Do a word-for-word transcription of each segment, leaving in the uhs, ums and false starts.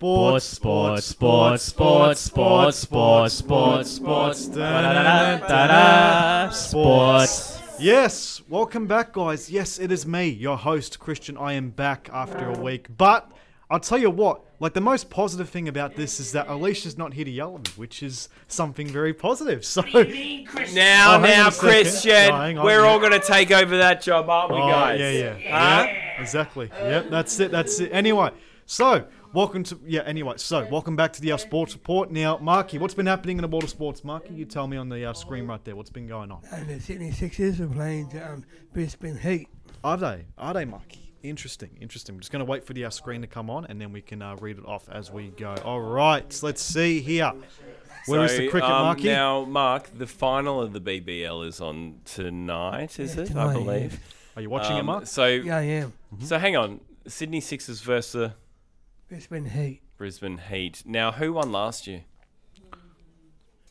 Sports, sports, sports, sports, sports, sports, sports, sports, sports. Yes, welcome back, guys. Yes, it is me, your host, Christian. I am back after a week, but I'll tell you what, like the most positive thing about this is that Alicia's not here to yell at me, which is something very positive. So now, now, Christian, we're all going to take over that job, aren't we, guys? Yeah, yeah, yeah. Exactly. Yep, that's it, that's it. Anyway, so... Welcome to, yeah, anyway, so welcome back to the uh, Sports Report. Now, Marky, what's been happening in the world of sports? Marky, you tell me on the uh, screen right there, what's been going on? Uh, the Sydney Sixers are playing the um, Brisbane Heat. Are they? Are they, Marky? Interesting, interesting. I'm just going to wait for the uh, screen to come on, and then we can uh, read it off as we go. All right, so let's see here. Where so, is the cricket, um, Marky? Now, Mark, the final of the B B L is on tonight, is yeah, it? Tonight, I believe. Yeah. Are you watching um, it, Mark? So, yeah, I am. Mm-hmm. So, hang on. Sydney Sixers versus... Uh, Brisbane Heat. Brisbane Heat. Now, who won last year?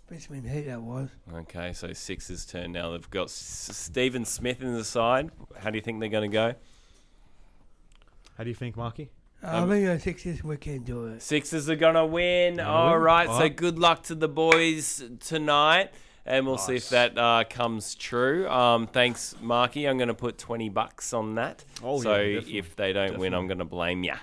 Brisbane Heat, that was. Okay, so Sixers' turn now. They've got S- Stephen Smith in the side. How do you think they're going to go? How do you think, Marky? Uh, um, I think the Sixers, we can do it. Sixers are going to win. Gonna All win. right, oh. So good luck to the boys tonight. And we'll nice. see if that uh, comes true. Um, thanks, Marky. I'm going to put twenty bucks on that. Oh, so yeah, if they don't definitely. win, I'm going to blame ya.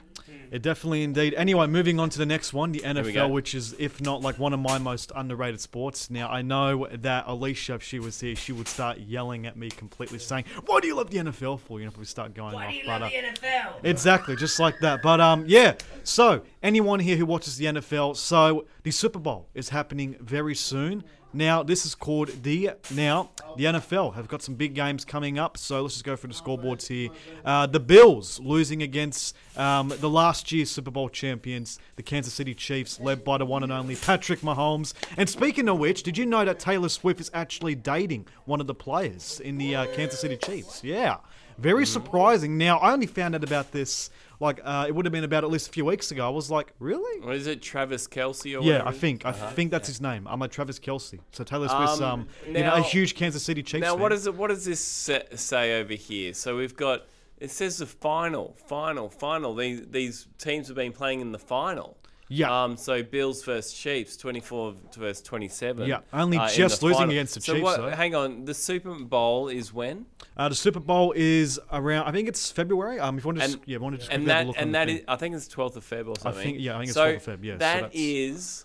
It definitely indeed. Anyway, moving on to the next one, the N F L, which is, if not, like one of my most underrated sports. Now, I know that Alicia, if she was here, she would start yelling at me completely, saying, "Why do you love the N F L for?" You know, probably start going Why off. Why do you love but, the N F L? Exactly, just like that. But um, yeah. So, anyone here who watches the N F L, so the Super Bowl is happening very soon. Now, this is called the... Now, the N F L have got some big games coming up, so let's just go through the scoreboards here. Uh, the Bills losing against um, the last year's Super Bowl champions, the Kansas City Chiefs, led by the one and only Patrick Mahomes. And speaking of which, did you know that Taylor Swift is actually dating one of the players in the uh, Kansas City Chiefs? Yeah, very surprising. Now, I only found out about this... Like, uh, it would have been about at least a few weeks ago. I was like, really? Or is it Travis Kelce or whatever? Yeah, I think. I uh-huh. think that's yeah. his name. I'm a Travis Kelce. So Taylor Swift's um, um, now, you know, a huge Kansas City Chiefs Now, fan. What, is it, what does this say over here? So we've got, it says the final, final, final. These, these teams have been playing in the final. Yeah. Um. So Bills versus Chiefs, twenty-four versus twenty-seven. Yeah, only uh, just losing final. against the so Chiefs. What, though. Hang on, the Super Bowl is when? Uh, the Super Bowl is around. I think it's February. Um, if you want to, and, just, yeah, want to just and that a look and that is, I think it's twelfth of Feb or something. I think, yeah, I think it's twelfth so of Feb. Yeah. That so is.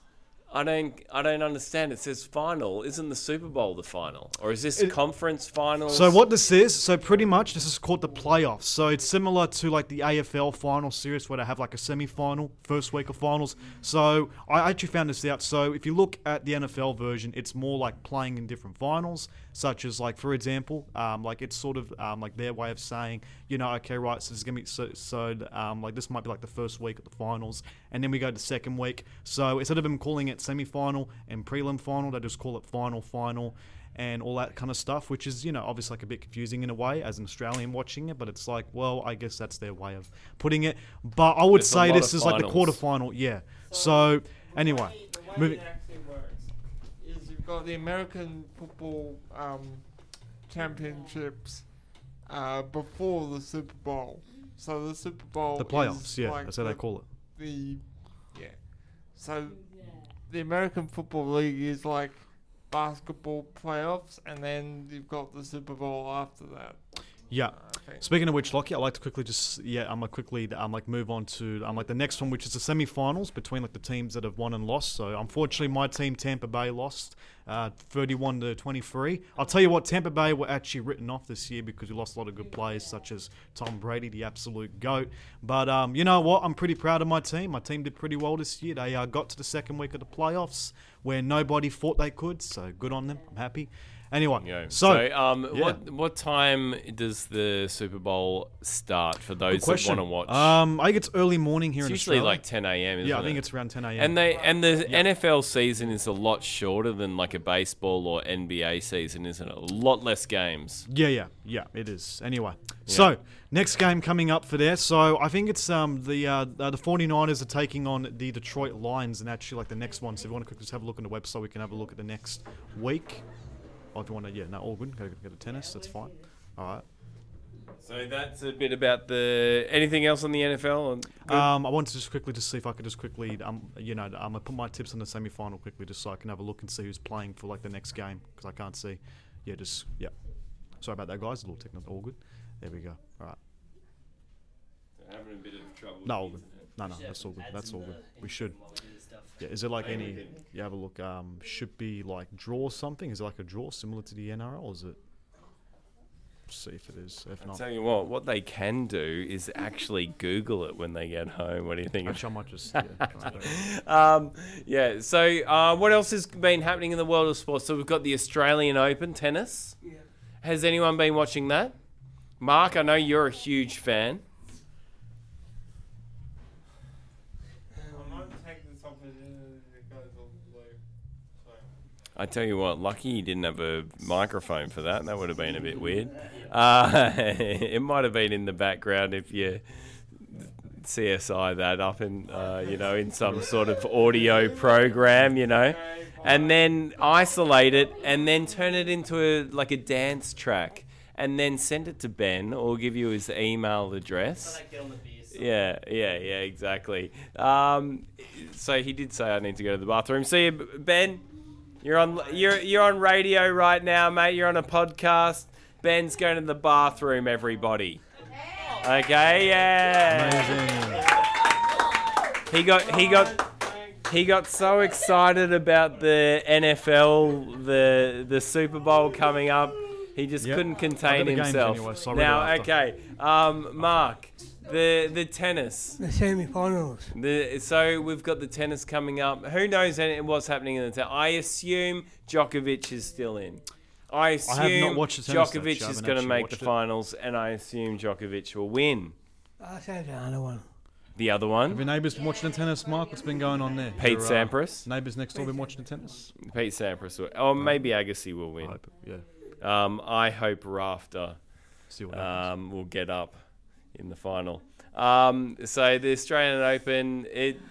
I don't. I don't understand. It says final. Isn't the Super Bowl the final, or is this it, conference finals? So what this is? So pretty much this is called the playoffs. So it's similar to like the A F L final series where they have like a semi-final, first week of finals. So I actually found this out. So if you look at the N F L version, it's more like playing in different finals, such as like for example, um, like it's sort of um, like their way of saying, you know, okay, right, so this is gonna be so, so um, like this might be like the first week of the finals, and then we go to the second week. So instead of them calling it semi-final and prelim final, they just call it final final and all that kind of stuff, which is, you know, obviously like a bit confusing in a way as an Australian watching it, but it's like, well, I guess that's their way of putting it. But I would There's say this is finals. like the quarterfinal, yeah. So, so anyway, the way, the way moving. It actually works is you've got the American football um, championships uh, before the Super Bowl. So the Super Bowl, the playoffs, is yeah, like that's how the, they call it. The yeah, so. The American Football League is like basketball playoffs, and then you've got the Super Bowl after that. Yeah. Uh, okay. Speaking of which, Lockie, I'd like to quickly just yeah, I'm um, like quickly um like move on to um like the next one, which is the semi-finals between like the teams that have won and lost. So unfortunately, my team Tampa Bay lost, uh, thirty-one to twenty-three. I'll tell you what, Tampa Bay were actually written off this year because we lost a lot of good players, such as Tom Brady, the absolute GOAT. But um, you know what? I'm pretty proud of my team. My team did pretty well this year. They uh, got to the second week of the playoffs where nobody thought they could. So good on them. I'm happy. Anyway, yeah. so, so um, yeah. what what time does the Super Bowl start for those that want to watch? Um, I think it's early morning here. It's in usually Australia. Like ten a.m. Isn't yeah, I think it? it's around ten a.m. And they and the yeah. N F L season is a lot shorter than like a baseball or N B A season, isn't it? A lot less games. Yeah, yeah, yeah. It is. Anyway, yeah. so next game coming up for there. So I think it's um the uh, the 49ers are taking on the Detroit Lions, and actually like the next one. So if you want to quickly just have a look on the website, we can have a look at the next week. Oh, if you want to, yeah, no, all good. Go to tennis, that's fine. All right. So that's a bit about the... Anything else on the N F L? Um, I wanted to just quickly just see if I could just quickly, um, you know, um, I put my tips on the semi-final quickly just so I can have a look and see who's playing for like the next game because I can't see. Yeah, just, yeah. Sorry about that, guys. A little technical. All good. There we go. All right. They're having a bit of trouble. No, no, no. That's all good. That's all good. We should. Yeah, is it like any... You have a look. Um, should be like draw something. Is it like a draw similar to the N R L or is it... See if it is. If not, I'll tell you what, what they can do is actually Google it when they get home. What do you think? Actually, I might just. Yeah, um, yeah. So, uh, what else has been happening in the world of sports? So, we've got the Australian Open tennis. Yeah. Has anyone been watching that? Mark, I know you're a huge fan. I tell you what, lucky you didn't have a microphone for that. That would have been a bit weird. Uh, it might have been in the background if you C S I that up in, uh, you know, in some sort of audio program, you know, and then isolate it and then turn it into a, like a dance track and then send it to Ben or give you his email address. Yeah, yeah, yeah, exactly. Um, so he did say I need to go to the bathroom. See you, Ben. You're on you're you're on radio right now, mate. You're on a podcast. Ben's going to the bathroom, everybody. Okay, yeah. Amazing. He got he got he got so excited about the N F L, the the Super Bowl coming up. He just yep. couldn't contain himself. Anyway, now, okay, um, Mark, the the tennis, the semi-finals. The, so we've got the tennis coming up. Who knows what's happening in the tennis? I assume Djokovic is still in. I assume I have not watched the tennis Djokovic is going to make the finals, it. and I assume Djokovic will win. I said the other one. The other one. Have your neighbours been watching the tennis, Mark? What's been going on there? Pete your, Sampras. Uh, neighbours next door been watching the tennis. Pete Sampras, will, or maybe Agassi will win. I hope, yeah. Um, I hope Rafter um, will get up in the final. Um, so the Australian Open, it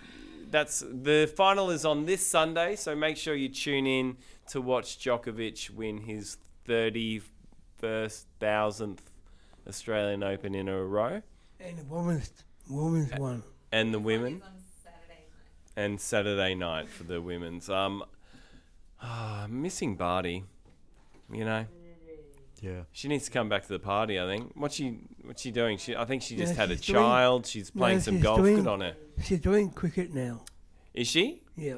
that's the final is on this Sunday. So make sure you tune in to watch Djokovic win his thirty-first thousandth Australian Open in a row. And the women's women's one. And the women. On Saturday night. And Saturday night for the women's. Um, oh, missing Barty, you know. Yeah, she needs to come back to the party. I think. What's she? What's she doing? She. I think she just no, had a child. Doing, she's playing no, some she's golf. Doing, good on her. She's doing cricket now. Is she? Yeah.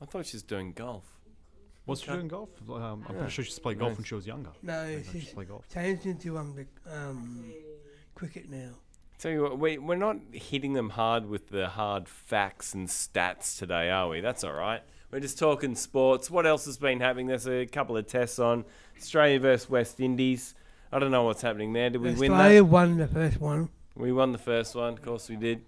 I thought she was doing golf. Was she doing golf? Um, I'm yeah. pretty sure she's played golf no. when she was younger. No, she's she changed into um, um cricket now. Tell you what, we we're not hitting them hard with the hard facts and stats today, are we? That's all right. We're just talking sports. What else has been happening? There's a couple of tests on. Australia versus West Indies. I don't know what's happening there. Did we Australia win that? Australia won the first one. We won the first one. Of course we did.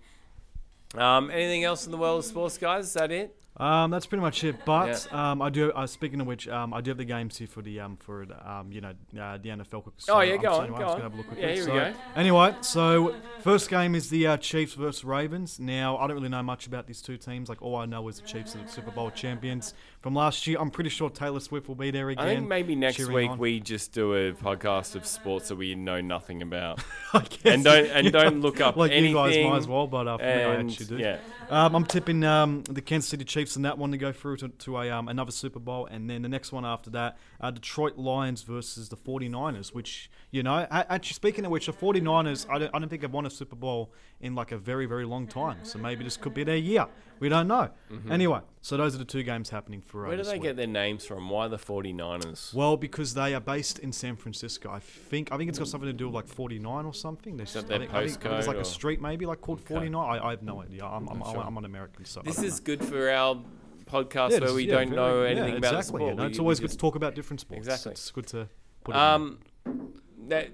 Um, anything else in the world of sports, guys? Is that it? Um, that's pretty much it. But yeah. um, I do. Uh, speaking of which, um, I do have the games here for the um for um you know uh, the N F L. So oh yeah, go I'm on, anyway, go I'm just on. Have a look yeah, here so, we go. Anyway, so first game is the uh, Chiefs versus Ravens. Now I don't really know much about these two teams. Like all I know is the Chiefs are the Super Bowl champions from last year. I'm pretty sure Taylor Swift will be there again. I think maybe next week on. we just do a podcast of sports that we know nothing about. I guess and don't and don't look up like anything. Like you guys might as well, but uh, and, I actually do. Yeah. Um, I'm tipping um the Kansas City Chiefs. And that one to go through to, to a um, another Super Bowl, and then the next one after that, uh, Detroit Lions versus the forty-niners, which, you know, actually speaking of which, the forty-niners, I don't, I don't think they've won a Super Bowl in like a very, very long time, so maybe this could be their year. We don't know. Mm-hmm. Anyway, so those are the two games happening for us. Where do they get their names from? Why the forty-niners? Well, because they are based in San Francisco. I think I think it's got something to do with like forty-nine or something. Is that their postcode? I think there's like a street maybe like called okay. forty-nine. I, I have no idea. I'm, I'm, sure. I'm an American, so this is know. good for our podcast yeah, where we yeah, don't very, know anything yeah, exactly, about sport. You know, it's we, always we good to talk about different sports. Exactly. It's good to put it um, in. That,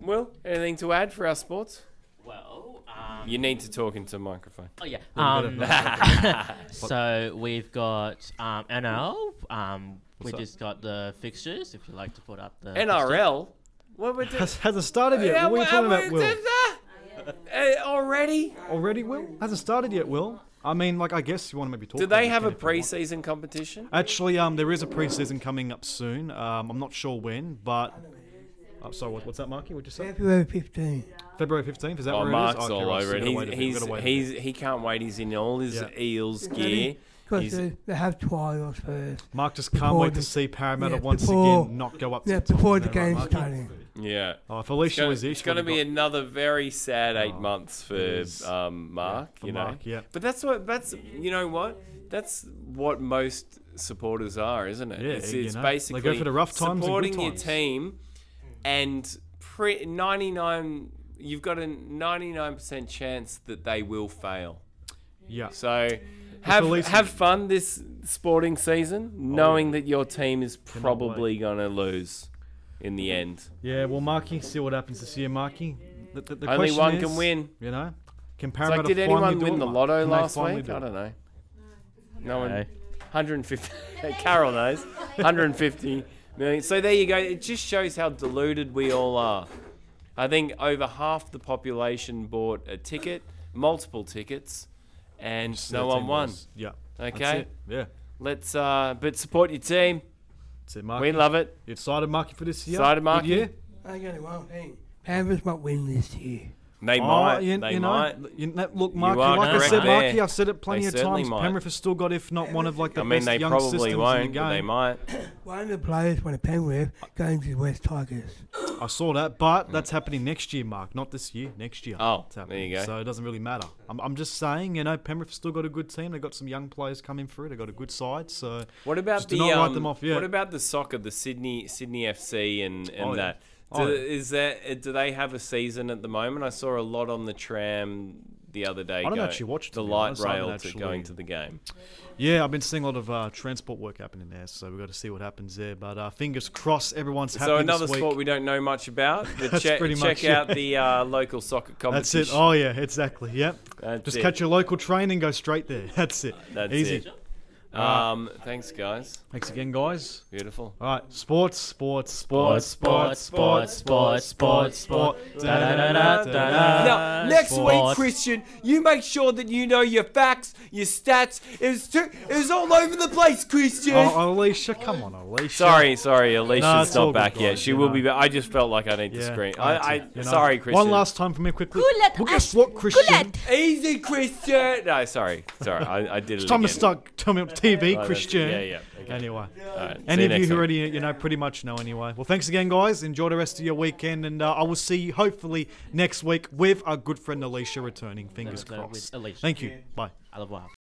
Will, anything to add for our sports? Well... Um, you need to talk into a microphone. Oh, yeah. Um, so we've got um, N R L. Um, we just got the fixtures, if you like to put up the... N R L? Fixture. What we Has, hasn't started yet. Yeah, what are you talking about, Will? Uh, already? Already, Will? Hasn't started yet, Will. I mean, like, I guess you want to maybe talk about... Do they have a preseason competition? Actually, um, there is a preseason coming up soon. Um, I'm not sure when, but... Oh, sorry, what, what's that marking? What you say? February fifteenth. February fifteenth? Is that oh, where Mark's it is? Oh, all over it. He's, he's, he's, he's, he can't wait. He's in all his yeah. Eels gear. Because they, they have trials first. Mark just can't wait the, to see Parramatta yeah, once before, again not go up to yeah, the before the game's right, starting. Yeah. Oh, if Alicia was there, it's going to be got... another very sad eight oh, months for um, Mark. Yeah, for you know, Mark, yeah. But that's what that's you know what that's what most supporters are, isn't it? Yeah, it's, it's know, basically they go for the rough times supporting and good times. Your team, and pre- ninety nine. You've got a ninety nine percent chance that they will fail. Yeah. So. Have have fun this sporting season, knowing oh, that your team is probably going to lose in the end. Yeah, well, Marky, see what happens this year, Marky. The, the, the Only one is, can win. You know, can Parramatta like, did anyone win the lotto last week? Do I don't know. No, no one. one hundred fifty Carol knows. one hundred fifty million So there you go. It just shows how deluded we all are. I think over half the population bought a ticket, multiple tickets. And just no one won. Was, yeah. Okay. Yeah. Let's. Uh, but support your team. That's it, Mark. We love it. You excited, Marky, for this year? Excited, Marky. I got it one thing. Panthers might win this year. They oh, might. You, they you might. Know, you, look, Marky. Like I said, there. Marky, I've said it plenty they of times. Might. Penrith has still got, if not one of like the I mean, best they young systems in the game. They might. One of the players went to Penrith going to the West Tigers. I saw that, but that's happening next year, Mark. Not this year. Next year. Oh, there you go. So it doesn't really matter. I'm, I'm just saying, you know, Penrith's still got a good team. They've got some young players coming through. They've got a good side. So what about just the, do not um, write them off yet. What about the soccer, the Sydney Sydney F C and, and oh, that? Yeah. Do, oh, yeah. Is that do they have a season at the moment? I saw a lot on the tram the other day. I don't go, actually watch the light rail to going to the game. Yeah, I've been seeing a lot of uh, transport work happening there, so we've got to see what happens there. But uh, fingers crossed, everyone's happy. So another this week. Sport we don't know much about. But That's che- pretty check much, out yeah. the uh, local soccer competition. That's it. Oh yeah, exactly. Yep. That's Just it. Catch your local train and go straight there. That's it. That's Easy. It. Um, thanks, guys. Thanks again, guys. Beautiful. All right, sports, sports, sports, sports, sports, sports, sports, sports. Now, next week, Christian, you make sure that you know your facts, your stats. It was too, it was all over the place, Christian. Oh, Alicia, come on, Alicia. Sorry, sorry, Alicia's not back yet. She will be back. I just felt like I need to scream. I, I, sorry, Christian. One last time for me, quickly. Well, guess what, Christian? Easy, Christian. No, sorry, sorry, I, I did it. It's time to start. Tell me. T V, oh, Christian. Yeah, yeah. Okay. Anyway. Right. Any of you who already, you know, pretty much know anyway. Well, thanks again, guys. Enjoy the rest of your weekend. And uh, I will see you hopefully next week with our good friend Alicia returning. Fingers no, no, crossed. Alicia. Thank you. Yeah. Bye. I love you.